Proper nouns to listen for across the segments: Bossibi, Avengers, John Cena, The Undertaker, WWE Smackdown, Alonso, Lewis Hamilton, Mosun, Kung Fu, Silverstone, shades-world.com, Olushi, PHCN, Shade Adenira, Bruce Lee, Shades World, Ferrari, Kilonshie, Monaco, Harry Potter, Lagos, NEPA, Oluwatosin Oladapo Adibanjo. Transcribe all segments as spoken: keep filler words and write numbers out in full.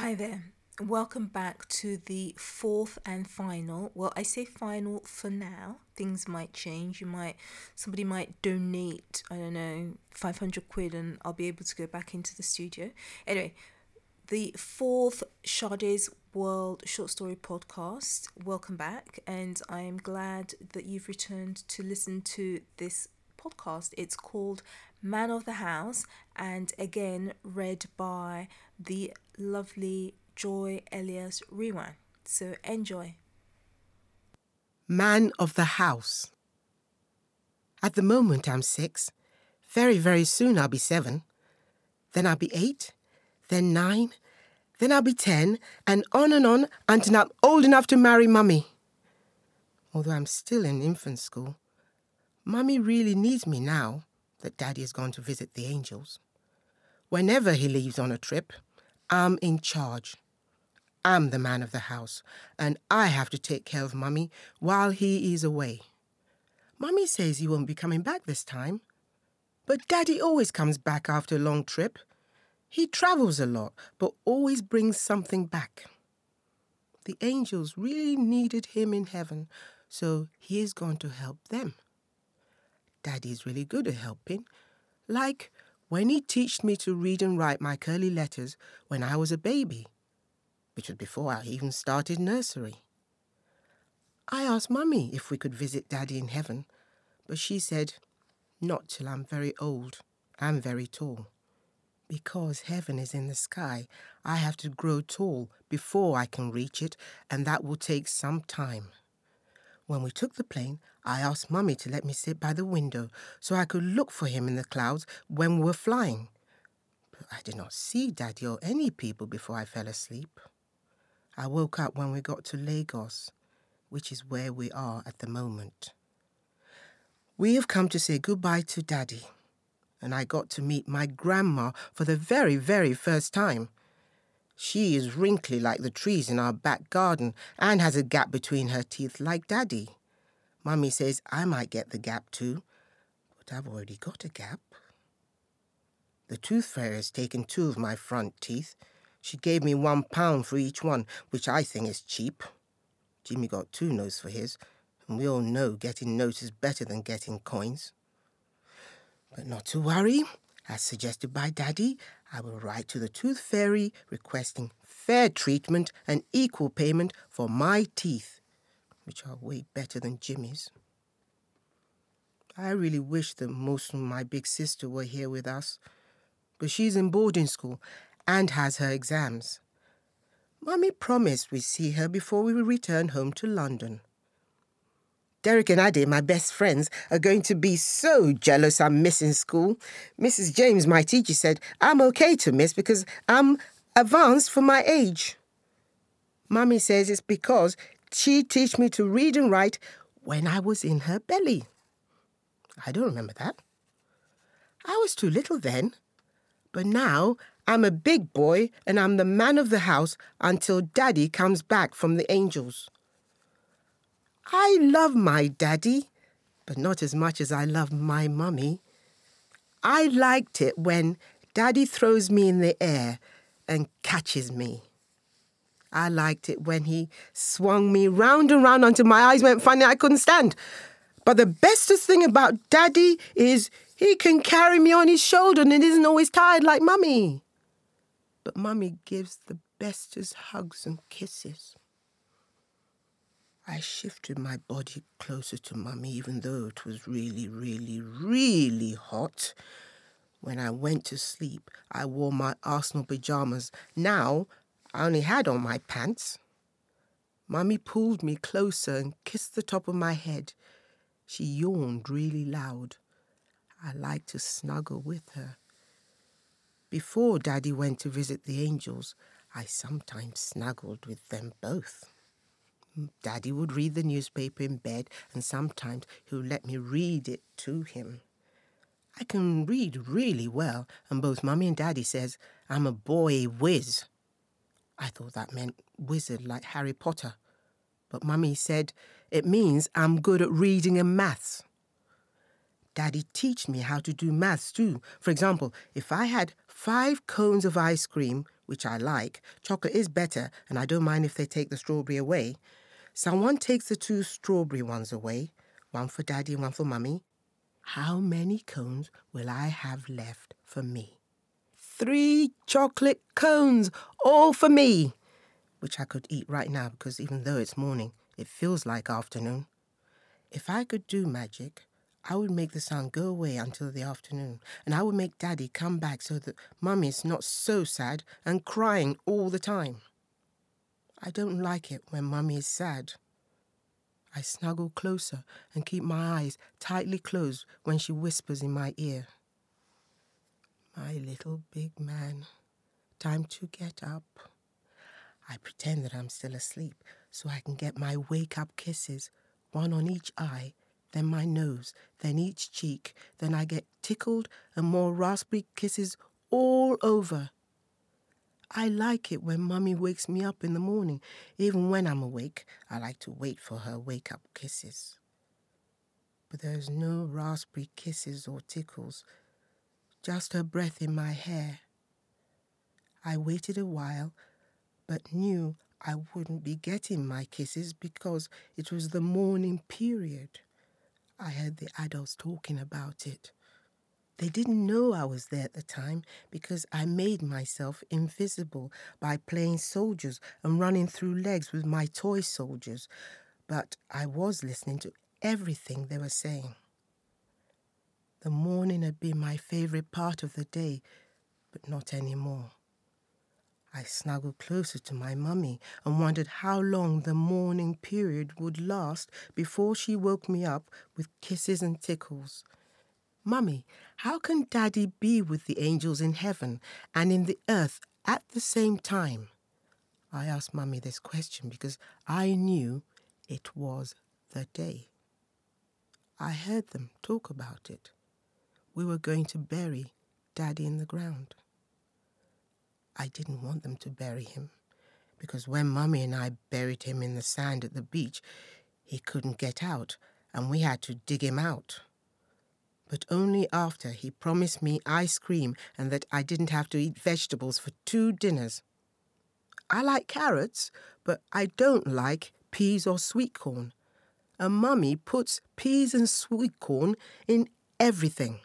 Hi there, welcome back to the fourth and final, well I say final for now, things might change, you might, somebody might donate, I don't know, five hundred quid and I'll be able to go back into the studio. Anyway, the fourth Shades World Short Story Podcast, welcome back, and I am glad that you've returned to listen to this podcast. It's called Man of the House, and again read by the lovely Joy Elias Rewan. So enjoy. Man of the House. At the moment I'm six. Very, very soon I'll be seven. Then I'll be eight. Then nine. Then I'll be ten. And on and on until I'm old enough to marry Mummy. Although I'm still in infant school. Mummy really needs me now that Daddy has gone to visit the angels. Whenever he leaves on a trip, I'm in charge. I'm the man of the house, and I have to take care of Mummy while he is away. Mummy says he won't be coming back this time. But Daddy always comes back after a long trip. He travels a lot, but always brings something back. The angels really needed him in heaven, so he is going to help them. Daddy's really good at helping. Like when he taught me to read and write my curly letters when I was a baby, which was before I even started nursery. I asked Mummy if we could visit Daddy in heaven, but she said, not till I'm very old and very tall. Because heaven is in the sky, I have to grow tall before I can reach it, and that will take some time. When we took the plane, I asked Mummy to let me sit by the window so I could look for him in the clouds when we were flying. But I did not see Daddy or any people before I fell asleep. I woke up when we got to Lagos, which is where we are at the moment. We have come to say goodbye to Daddy, and I got to meet my grandma for the very, very first time. She is wrinkly like the trees in our back garden and has a gap between her teeth like Daddy. Mummy says I might get the gap too, but I've already got a gap. The tooth fairy has taken two of my front teeth. She gave me one pound for each one, which I think is cheap. Jimmy got two notes for his, and we all know getting notes is better than getting coins. But not to worry. As suggested by Daddy, I will write to the tooth fairy requesting fair treatment and equal payment for my teeth, which are way better than Jimmy's. I really wish that most of my big sister were here with us, but she's in boarding school and has her exams. Mummy promised we'd see her before we return home to London. Derek and Ade, my best friends, are going to be so jealous I'm missing school. Missus James, my teacher, said I'm okay to miss because I'm advanced for my age. Mummy says it's because she taught me to read and write when I was in her belly. I don't remember that. I was too little then, but now I'm a big boy and I'm the man of the house until Daddy comes back from the angels. I love my Daddy, but not as much as I love my Mummy. I liked it when Daddy throws me in the air and catches me. I liked it when he swung me round and round until my eyes went funny, I couldn't stand. But the bestest thing about Daddy is he can carry me on his shoulder and isn't always tired like Mummy. But Mummy gives the bestest hugs and kisses. I shifted my body closer to Mummy, even though it was really, really, really hot. When I went to sleep, I wore my Arsenal pyjamas. Now, I only had on my pants. Mummy pulled me closer and kissed the top of my head. She yawned really loud. I liked to snuggle with her. Before Daddy went to visit the angels, I sometimes snuggled with them both. Daddy would read the newspaper in bed, and sometimes he would let me read it to him. I can read really well, and both Mummy and Daddy says I'm a boy whiz. I thought that meant wizard like Harry Potter, but Mummy said it means I'm good at reading and maths. Daddy teach me how to do maths too. For example, if I had five cones of ice cream, which I like. Chocolate is better, and I don't mind if they take the strawberry away. Someone takes the two strawberry ones away, one for Daddy and one for Mummy. How many cones will I have left for me? Three chocolate cones, all for me, which I could eat right now because even though it's morning, it feels like afternoon. If I could do magic, I would make the sun go away until the afternoon, and I would make Daddy come back so that Mummy's not so sad and crying all the time. I don't like it when Mummy is sad. I snuggle closer and keep my eyes tightly closed when she whispers in my ear. My little big man, time to get up. I pretend that I'm still asleep so I can get my wake-up kisses, one on each eye, then my nose, then each cheek, then I get tickled and more raspberry kisses all over. I like it when Mummy wakes me up in the morning. Even when I'm awake, I like to wait for her wake-up kisses. But there's no raspberry kisses or tickles, just her breath in my hair. I waited a while, but knew I wouldn't be getting my kisses because it was the morning period. I heard the adults talking about it. They didn't know I was there at the time because I made myself invisible by playing soldiers and running through legs with my toy soldiers, but I was listening to everything they were saying. The morning had been my favourite part of the day, but not anymore. I snuggled closer to my mummy and wondered how long the morning period would last before she woke me up with kisses and tickles. Mummy, how can Daddy be with the angels in heaven and in the earth at the same time? I asked Mummy this question because I knew it was the day. I heard them talk about it. We were going to bury Daddy in the ground. I didn't want them to bury him because when Mummy and I buried him in the sand at the beach, he couldn't get out and we had to dig him out. But only after he promised me ice cream and that I didn't have to eat vegetables for two dinners. I like carrots, but I don't like peas or sweet corn. And Mummy puts peas and sweet corn in everything.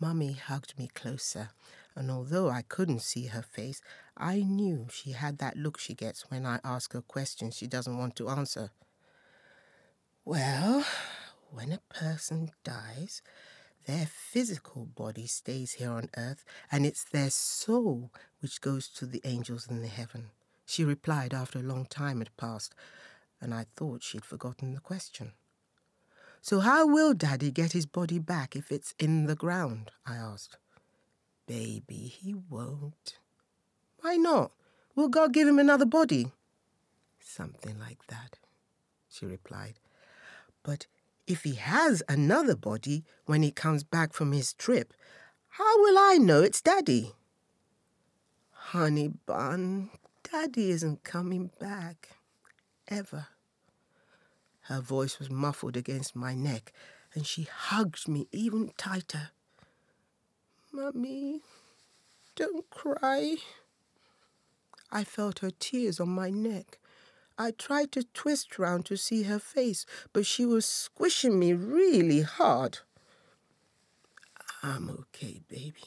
Mummy hugged me closer, and although I couldn't see her face, I knew she had that look she gets when I ask her questions she doesn't want to answer. Well, when a person dies, their physical body stays here on earth and it's their soul which goes to the angels in the heaven, she replied after a long time had passed, and I thought she'd forgotten the question. So how will Daddy get his body back if it's in the ground? I asked. Baby, he won't. Why not? Will God give him another body? Something like that, she replied. But if he has another body when he comes back from his trip, how will I know it's Daddy? Honey bun, Daddy isn't coming back. Ever. Her voice was muffled against my neck, and she hugged me even tighter. Mummy, don't cry. I felt her tears on my neck. I tried to twist round to see her face, but she was squishing me really hard. I'm okay, baby.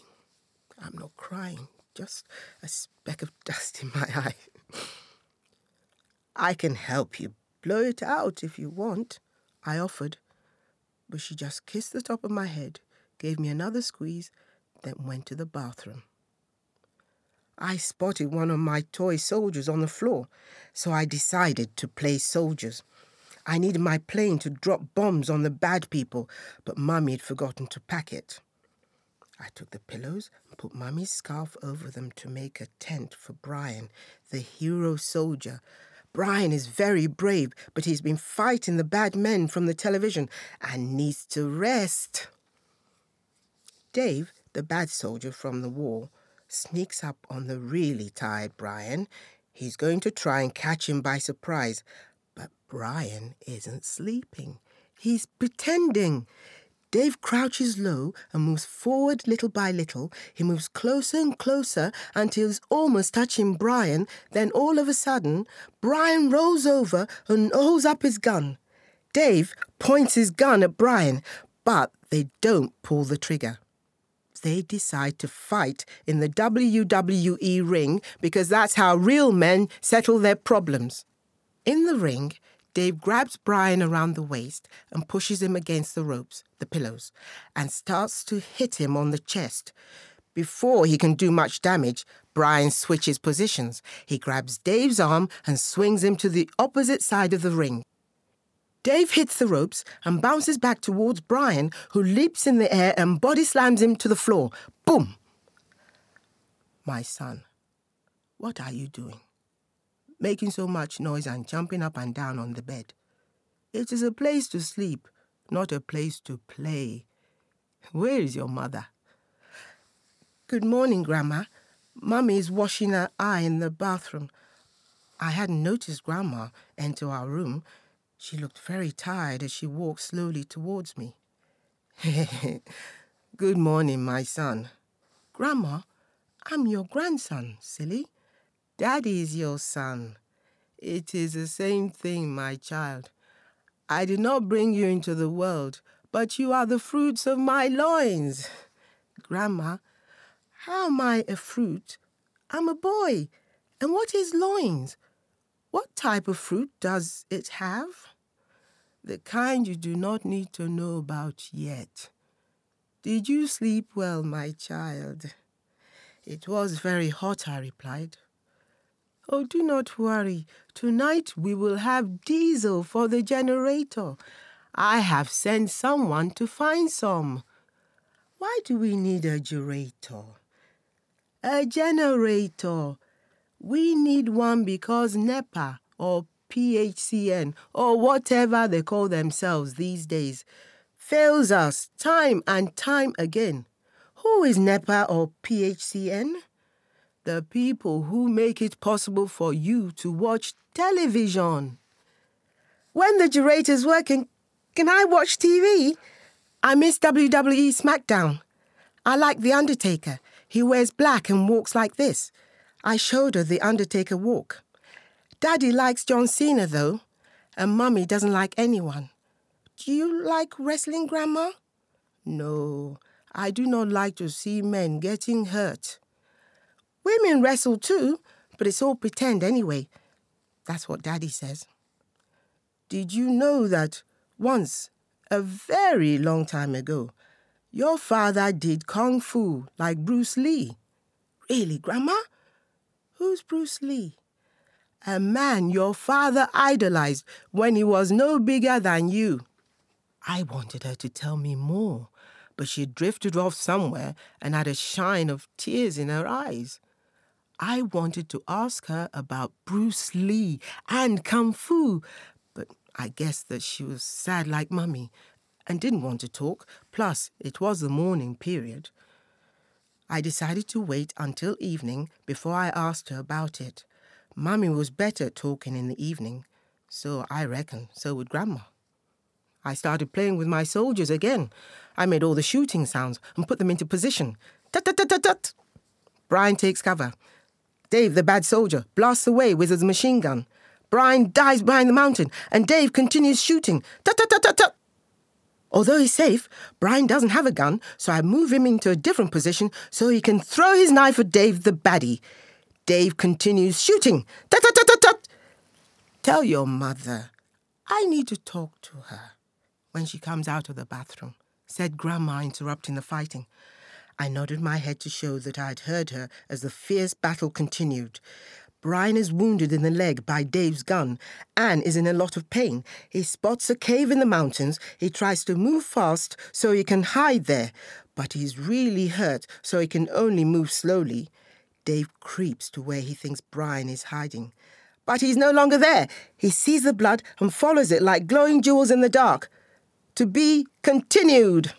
I'm not crying, just a speck of dust in my eye. I can help you blow it out if you want, I offered, but she just kissed the top of my head, gave me another squeeze, then went to the bathroom. I spotted one of my toy soldiers on the floor, so I decided to play soldiers. I needed my plane to drop bombs on the bad people, but Mummy had forgotten to pack it. I took the pillows and put Mummy's scarf over them to make a tent for Brian, the hero soldier. Brian is very brave, but he's been fighting the bad men from the television and needs to rest. Dave, the bad soldier from the war, sneaks up on the really tired Brian. He's going to try and catch him by surprise. But Brian isn't sleeping. He's pretending. Dave crouches low and moves forward little by little. He moves closer and closer until he's almost touching Brian. Then all of a sudden, Brian rolls over and holds up his gun. Dave points his gun at Brian, but they don't pull the trigger. They decide to fight in the W W E ring because that's how real men settle their problems. In the ring, Dave grabs Brian around the waist and pushes him against the ropes, the pillows, and starts to hit him on the chest. Before he can do much damage, Brian switches positions. He grabs Dave's arm and swings him to the opposite side of the ring. Dave hits the ropes and bounces back towards Brian, who leaps in the air and body slams him to the floor. Boom! My son, what are you doing? Making so much noise and jumping up and down on the bed. It is a place to sleep, not a place to play. Where is your mother? Good morning, Grandma. Mummy is washing her eye in the bathroom. I hadn't noticed Grandma enter our room. She looked very tired as she walked slowly towards me. Good morning, my son. Grandma, I'm your grandson, silly. Daddy is your son. It is the same thing, my child. I did not bring you into the world, but you are the fruits of my loins. Grandma, how am I a fruit? I'm a boy. And what is loins? What type of fruit does it have? The kind you do not need to know about yet. Did you sleep well, my child? It was very hot, I replied. Oh, do not worry. Tonight we will have diesel for the generator. I have sent someone to find some. Why do we need a generator? A generator. We need one because NEPA or P H C N or whatever they call themselves these days fails us time and time again. Who is NEPA or P H C N? The people who make it possible for you to watch television. When the generator's working, can I watch T V? I miss W W E Smackdown. I like The Undertaker. He wears black and walks like this. I showed her the Undertaker walk. Daddy likes John Cena, though, and Mummy doesn't like anyone. Do you like wrestling, Grandma? No, I do not like to see men getting hurt. Women wrestle too, but it's all pretend anyway. That's what Daddy says. Did you know that once, a very long time ago, your father did Kung Fu like Bruce Lee? Really, Grandma? Who's Bruce Lee? A man your father idolized when he was no bigger than you. I wanted her to tell me more, but she drifted off somewhere and had a shine of tears in her eyes. I wanted to ask her about Bruce Lee and Kung Fu, but I guessed that she was sad like Mummy and didn't want to talk, plus it was the morning period. I decided to wait until evening before I asked her about it. Mummy was better at talking in the evening, so I reckon so would Grandma. I started playing with my soldiers again. I made all the shooting sounds and put them into position. Tut-tut-tut-tut! Brian takes cover. Dave, the bad soldier, blasts away with his machine gun. Brian dives behind the mountain, and Dave continues shooting. Tut-tut-tut-tut-tut! Although he's safe, Brian doesn't have a gun, so I move him into a different position so he can throw his knife at Dave the baddie. Dave continues shooting. Tut, tut, tut, tut, tut. Tell your mother I need to talk to her when she comes out of the bathroom, said Grandma, interrupting the fighting. I nodded my head to show that I'd heard her as the fierce battle continued. Brian is wounded in the leg by Dave's gun. Anne is in a lot of pain. He spots a cave in the mountains. He tries to move fast so he can hide there, but he's really hurt, so he can only move slowly. Dave creeps to where he thinks Brian is hiding, but he's no longer there. He sees the blood and follows it like glowing jewels in the dark. To be continued.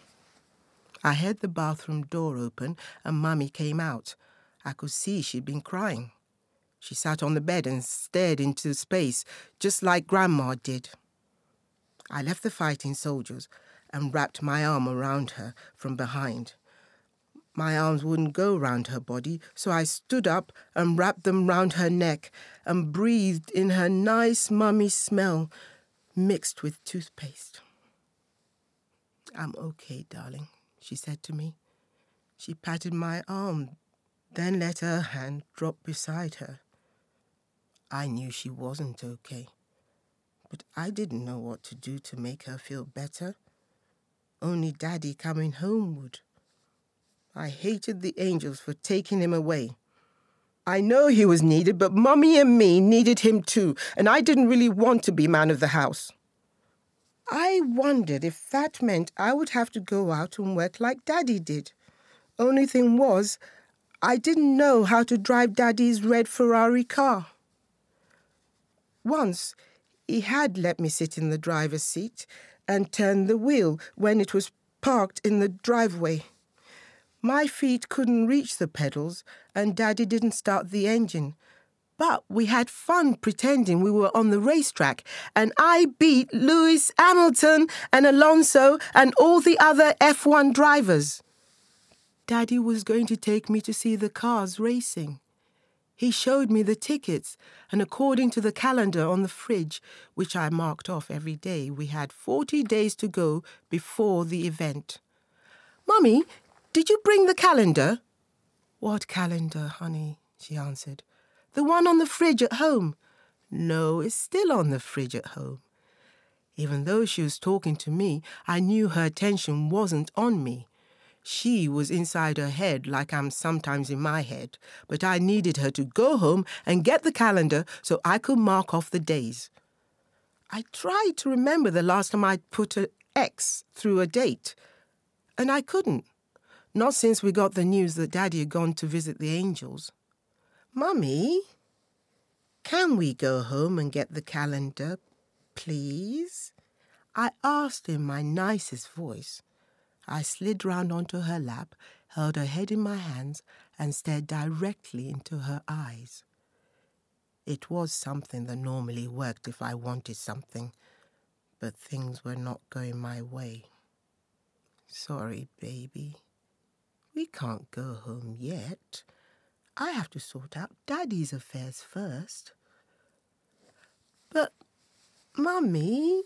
I heard the bathroom door open and Mummy came out. I could see she'd been crying. She sat on the bed and stared into space, just like Grandma did. I left the fighting soldiers and wrapped my arm around her from behind. My arms wouldn't go round her body, so I stood up and wrapped them round her neck and breathed in her nice mummy smell mixed with toothpaste. "I'm okay, darling," she said to me. She patted my arm, then let her hand drop beside her. I knew she wasn't okay, but I didn't know what to do to make her feel better. Only Daddy coming home would. I hated the angels for taking him away. I know he was needed, but Mummy and me needed him too, and I didn't really want to be man of the house. I wondered if that meant I would have to go out and work like Daddy did. Only thing was, I didn't know how to drive Daddy's red Ferrari car. Once, he had let me sit in the driver's seat and turn the wheel when it was parked in the driveway. My feet couldn't reach the pedals, and Daddy didn't start the engine. But we had fun pretending we were on the racetrack, and I beat Lewis Hamilton and Alonso and all the other F one drivers. Daddy was going to take me to see the cars racing. He showed me the tickets, and according to the calendar on the fridge, which I marked off every day, we had forty days to go before the event. "Mummy, did you bring the calendar?" "What calendar, honey?" she answered. "The one on the fridge at home." "No, it's still on the fridge at home." Even though she was talking to me, I knew her attention wasn't on me. She was inside her head like I'm sometimes in my head, but I needed her to go home and get the calendar so I could mark off the days. I tried to remember the last time I'd put an X through a date, and I couldn't. Not since we got the news that Daddy had gone to visit the angels. "Mummy, can we go home and get the calendar, please?" I asked in my nicest voice. I slid round onto her lap, held her head in my hands, and stared directly into her eyes. It was something that normally worked if I wanted something, but things were not going my way. "Sorry, baby. We can't go home yet. I have to sort out Daddy's affairs first." "But, Mummy,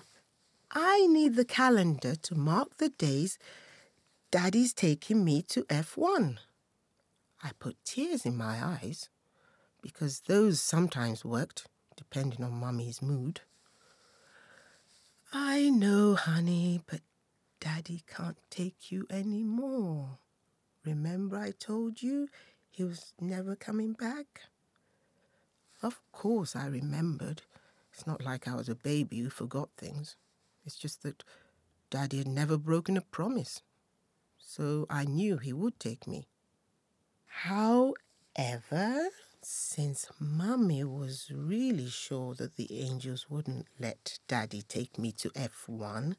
I need the calendar to mark the days Daddy's taking me to F one. I put tears in my eyes, because those sometimes worked, depending on Mummy's mood. "I know, honey, but Daddy can't take you anymore. Remember I told you he was never coming back?" Of course I remembered. It's not like I was a baby who forgot things. It's just that Daddy had never broken a promise. So I knew he would take me. However, since Mummy was really sure that the angels wouldn't let Daddy take me to F one,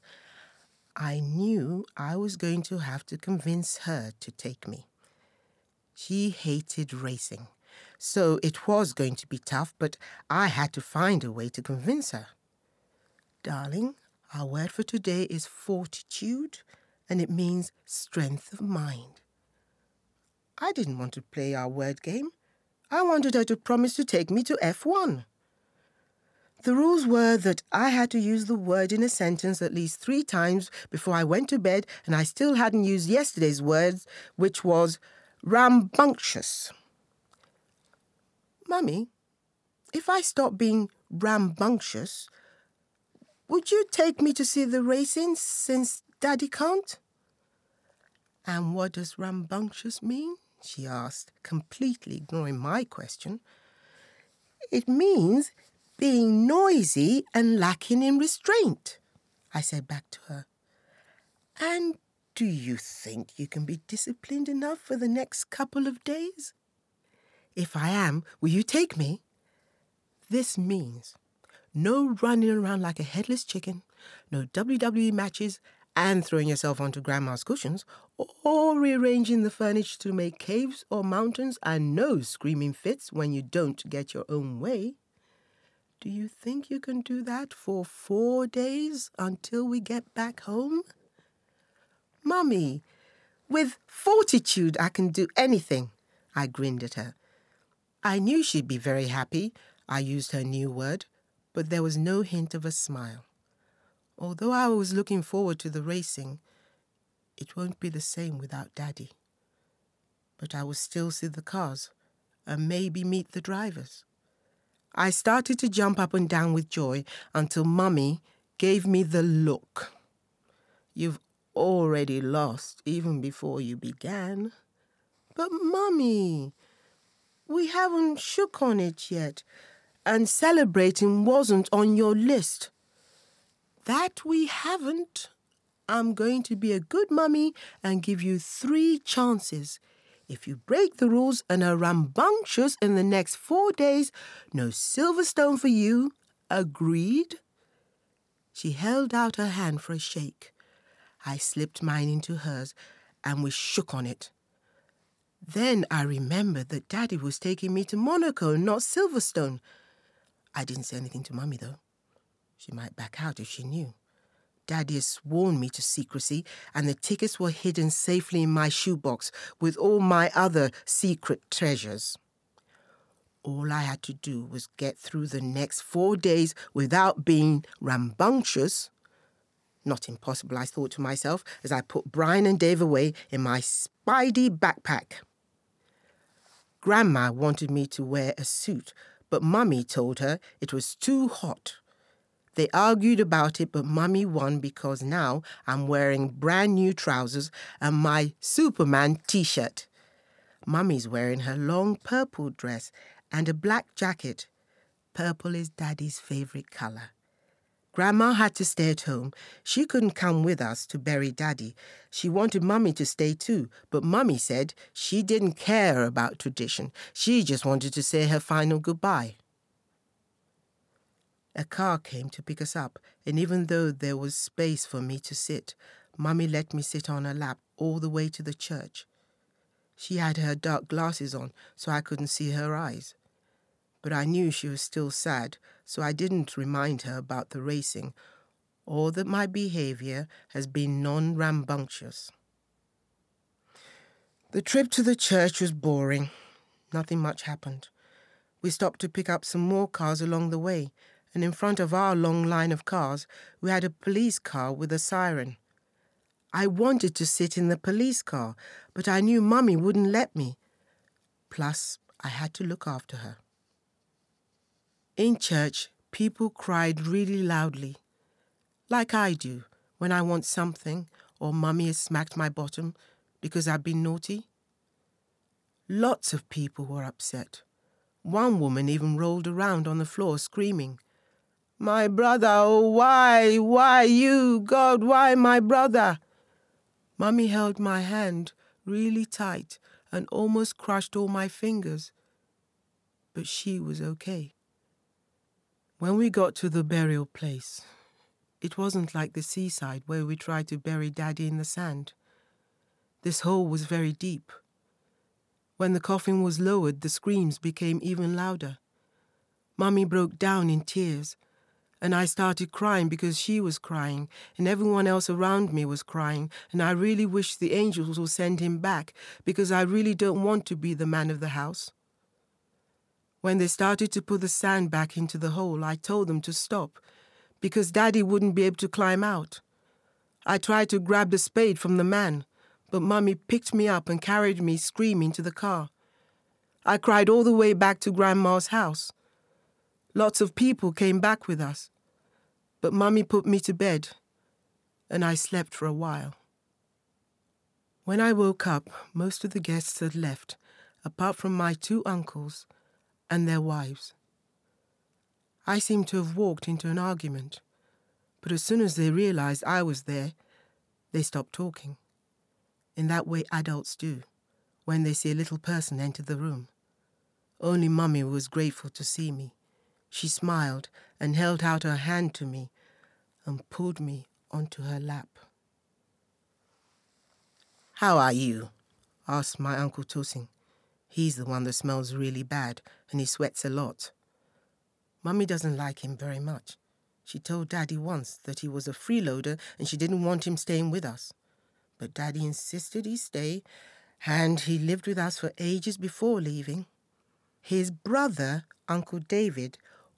I knew I was going to have to convince her to take me. She hated racing, so it was going to be tough, but I had to find a way to convince her. "Darling, our word for today is fortitude, and it means strength of mind." I didn't want to play our word game. I wanted her to promise to take me to F one. The rules were that I had to use the word in a sentence at least three times before I went to bed, and I still hadn't used yesterday's words, which was rambunctious. "Mummy, if I stop being rambunctious, would you take me to see the racing since Daddy can't?" "And what does rambunctious mean?" she asked, completely ignoring my question. "It means being noisy and lacking in restraint," I said back to her. "And do you think you can be disciplined enough for the next couple of days? If I am, will you take me? This means no running around like a headless chicken, no W W E matches and throwing yourself onto Grandma's cushions, or rearranging the furniture to make caves or mountains, and no screaming fits when you don't get your own way. Do you think you can do that for four days until we get back home?" Mummy, with fortitude I can do anything. I grinned at her. I knew she'd be very happy. I used her new word, but there was no hint of a smile. Although I was looking forward to the racing, it won't be the same without Daddy. But I will still see the cars and maybe meet the drivers. I started to jump up and down with joy until Mummy gave me the look. You've already lost even before you began. But Mummy, we haven't shook on it yet, and celebrating wasn't on your list. That we haven't. I'm going to be a good mummy and give you three chances. If you break the rules and are rambunctious in the next four days, no Silverstone for you. Agreed? She held out her hand for a shake. I slipped mine into hers, and we shook on it. Then I remembered that Daddy was taking me to Monaco, not Silverstone. I didn't say anything to Mummy, though. She might back out if she knew. Daddy has sworn me to secrecy, and the tickets were hidden safely in my shoebox with all my other secret treasures. All I had to do was get through the next four days without being rambunctious. Not impossible, I thought to myself, as I put Brian and Dave away in my spidey backpack. Grandma wanted me to wear a suit, but Mummy told her it was too hot. They argued about it, but Mummy won because now I'm wearing brand new trousers and my Superman T-shirt. Mummy's wearing her long purple dress and a black jacket. Purple is Daddy's favourite colour. Grandma had to stay at home. She couldn't come with us to bury Daddy. She wanted Mummy to stay too, but Mummy said she didn't care about tradition. She just wanted to say her final goodbye. A car came to pick us up, and even though there was space for me to sit, Mummy let me sit on her lap all the way to the church. She had her dark glasses on, so I couldn't see her eyes. But I knew she was still sad, so I didn't remind her about the racing, or that my behaviour has been non-rambunctious. The trip to the church was boring. Nothing much happened. We stopped to pick up some more cars along the way, and in front of our long line of cars, we had a police car with a siren. I wanted to sit in the police car, but I knew Mummy wouldn't let me. Plus, I had to look after her. In church, people cried really loudly, like I do when I want something or Mummy has smacked my bottom because I've been naughty. Lots of people were upset. One woman even rolled around on the floor screaming, "My brother, oh why, why you, God, why my brother?" Mummy held my hand really tight and almost crushed all my fingers. But she was okay. When we got to the burial place, it wasn't like the seaside where we tried to bury Daddy in the sand. This hole was very deep. When the coffin was lowered, the screams became even louder. Mummy broke down in tears, and I started crying because she was crying, and everyone else around me was crying, and I really wish the angels will send him back, because I really don't want to be the man of the house. When they started to put the sand back into the hole, I told them to stop, because Daddy wouldn't be able to climb out. I tried to grab the spade from the man, but Mummy picked me up and carried me screaming to the car. I cried all the way back to Grandma's house. Lots of people came back with us, but Mummy put me to bed, and I slept for a while. When I woke up, most of the guests had left, apart from my two uncles and their wives. I seemed to have walked into an argument, but as soon as they realized I was there, they stopped talking. In that way adults do, when they see a little person enter the room. Only Mummy was grateful to see me. She smiled and held out her hand to me and pulled me onto her lap. "How are you?" asked my Uncle Tosin. He's the one that smells really bad and he sweats a lot. Mummy doesn't like him very much. She told Daddy once that he was a freeloader and she didn't want him staying with us. But Daddy insisted he stay, and he lived with us for ages before leaving. His brother, Uncle David,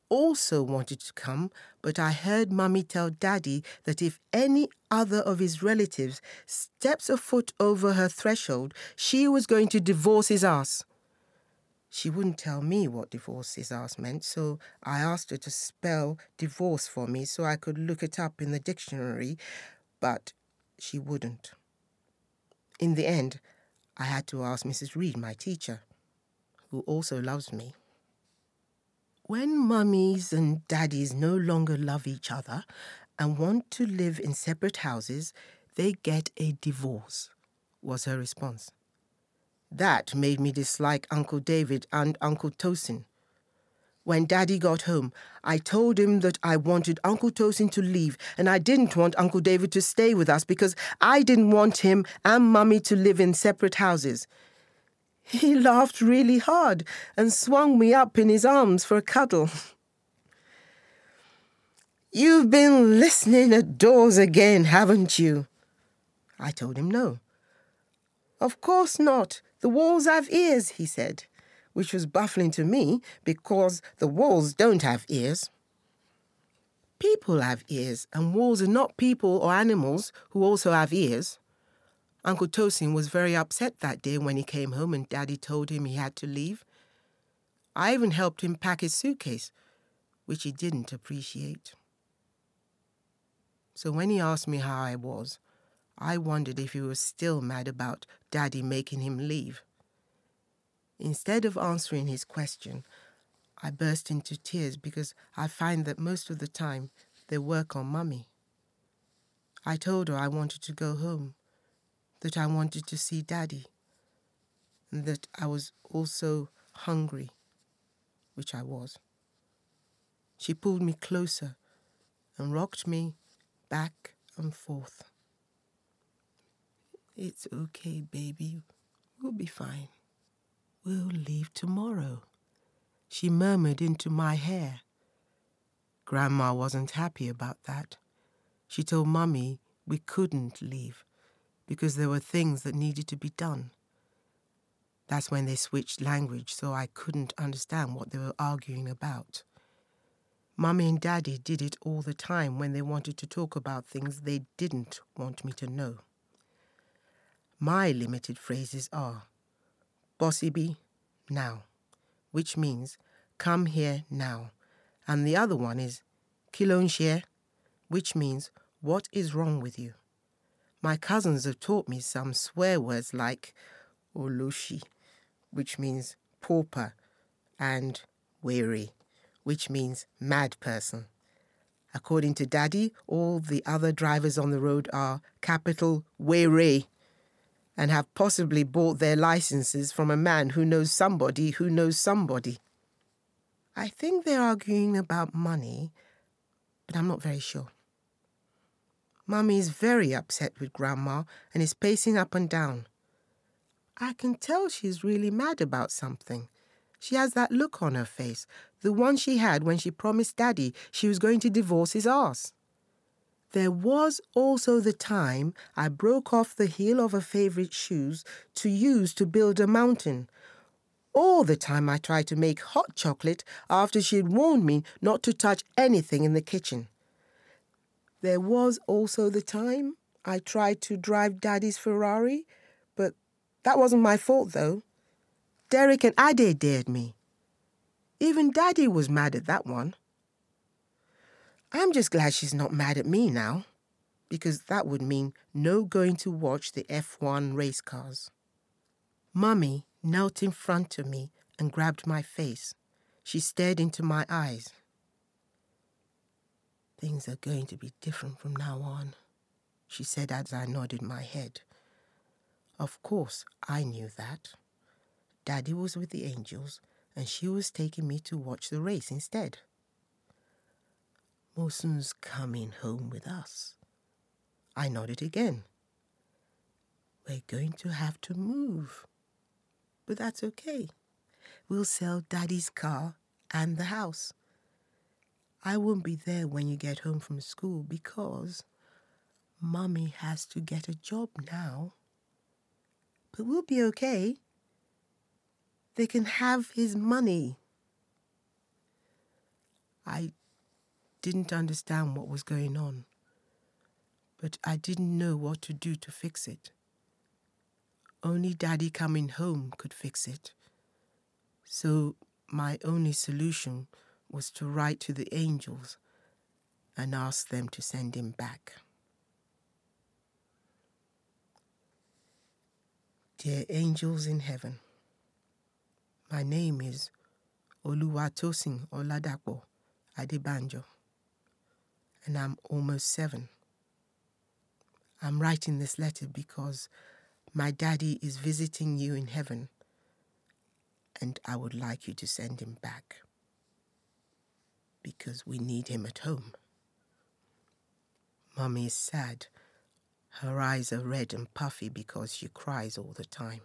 also wanted to come, but I heard Mummy tell Daddy that if any other of his relatives steps a foot over her threshold, she was going to divorce his ass. She wouldn't tell me what divorce his ass meant, so I asked her to spell divorce for me so I could look it up in the dictionary, but she wouldn't. In the end, I had to ask Missus Reed, my teacher, who also loves me. When mummies and daddies no longer love each other and want to live in separate houses, they get a divorce, was her response. That made me dislike Uncle David and Uncle Tosin. When Daddy got home, I told him that I wanted Uncle Tosin to leave and I didn't want Uncle David to stay with us because I didn't want him and Mummy to live in separate houses. He laughed really hard and swung me up in his arms for a cuddle. You've been listening at doors again, haven't you? I told him no. Of course not. The walls have ears, he said, which was baffling to me because the walls don't have ears. People have ears, and walls are not people or animals who also have ears. Uncle Tosin was very upset that day when he came home and Daddy told him he had to leave. I even helped him pack his suitcase, which he didn't appreciate. So when he asked me how I was, I wondered if he was still mad about Daddy making him leave. Instead of answering his question, I burst into tears because I find that most of the time they work on Mummy. I told her I wanted to go home, that I wanted to see Daddy, and that I was also hungry, which I was. She pulled me closer and rocked me back and forth. It's okay, baby. We'll be fine. We'll leave tomorrow, she murmured into my hair. Grandma wasn't happy about that. She told Mummy we couldn't leave because there were things that needed to be done. That's when they switched language, so I couldn't understand what they were arguing about. Mummy and Daddy did it all the time when they wanted to talk about things they didn't want me to know. My limited phrases are Bossibi now, which means come here now, and the other one is Kilonshie, which means what is wrong with you. My cousins have taught me some swear words like Olushi, which means pauper, and weary, which means mad person. According to Daddy, all the other drivers on the road are capital weary, and have possibly bought their licenses from a man who knows somebody who knows somebody. I think they're arguing about money, but I'm not very sure. Mummy is very upset with Grandma and is pacing up and down. I can tell she's really mad about something. She has that look on her face, the one she had when she promised Daddy she was going to divorce his ass. There was also the time I broke off the heel of her favourite shoes to use to build a mountain. All the time I tried to make hot chocolate after she had warned me not to touch anything in the kitchen. There was also the time I tried to drive Daddy's Ferrari, but that wasn't my fault though. Derek and Ade dared me. Even Daddy was mad at that one. I'm just glad she's not mad at me now, because that would mean no going to watch the F one race cars. Mummy knelt in front of me and grabbed my face. She stared into my eyes. Things are going to be different from now on, she said as I nodded my head. Of course, I knew that. Daddy was with the angels, and she was taking me to watch the race instead. Mawson's coming home with us. I nodded again. We're going to have to move. But that's okay. We'll sell Daddy's car and the house. I won't be there when you get home from school because Mommy has to get a job now. But we'll be okay. They can have his money. I didn't understand what was going on, but I didn't know what to do to fix it. Only Daddy coming home could fix it. So my only solution was to write to the angels and ask them to send him back. Dear angels in heaven, my name is Oluwatosin Oladapo Adibanjo, and I'm almost seven. I'm writing this letter because my daddy is visiting you in heaven, and I would like you to send him back, because we need him at home. Mummy is sad. Her eyes are red and puffy because she cries all the time.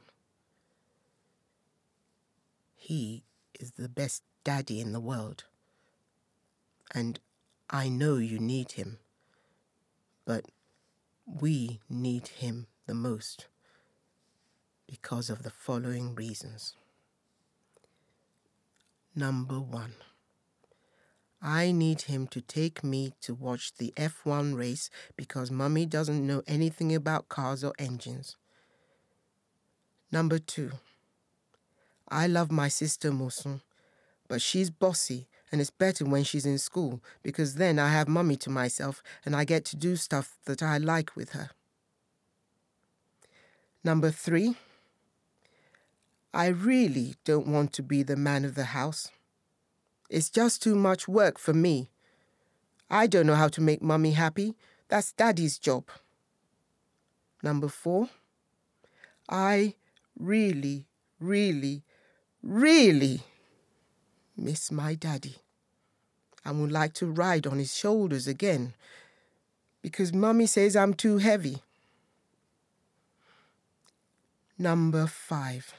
He is the best daddy in the world. And I know you need him, but we need him the most because of the following reasons. Number one, I need him to take me to watch the F one race because Mummy doesn't know anything about cars or engines. Number two, I love my sister Mosun, but she's bossy and it's better when she's in school because then I have Mummy to myself and I get to do stuff that I like with her. Number three, I really don't want to be the man of the house. It's just too much work for me. I don't know how to make Mummy happy. That's Daddy's job. Number four, I really, really, really miss my daddy and would like to ride on his shoulders again because Mummy says I'm too heavy. Number five,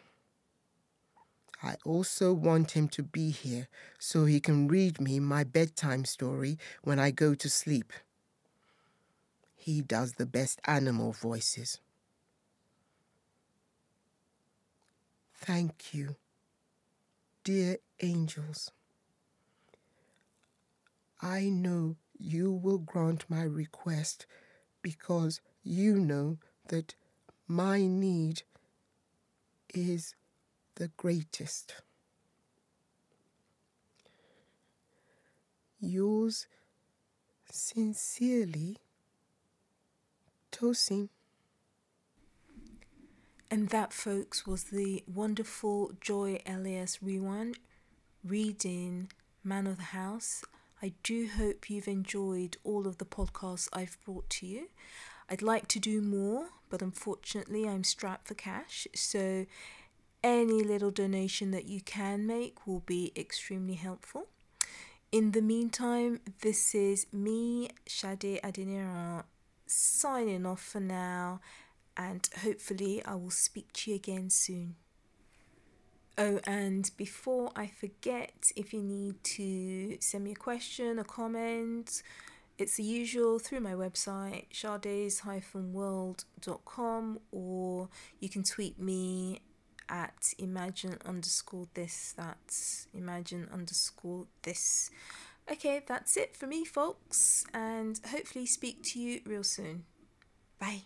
I also want him to be here so he can read me my bedtime story when I go to sleep. He does the best animal voices. Thank you, dear angels. I know you will grant my request because you know that my need is the greatest. Yours sincerely, Tosin. And that, folks, was the wonderful Joy Elias Rewan reading Man of the House. I do hope you've enjoyed all of the podcasts I've brought to you. I'd like to do more, but unfortunately I'm strapped for cash, so any little donation that you can make will be extremely helpful. In the meantime, this is me, Shade Adenira, signing off for now, and hopefully I will speak to you again soon. Oh, and before I forget, if you need to send me a question, a comment, it's the usual through my website, shades dash world dot com, or you can tweet me at imagine underscore this, that's imagine underscore this. Okay, that's it for me, folks, and hopefully speak to you real soon. Bye.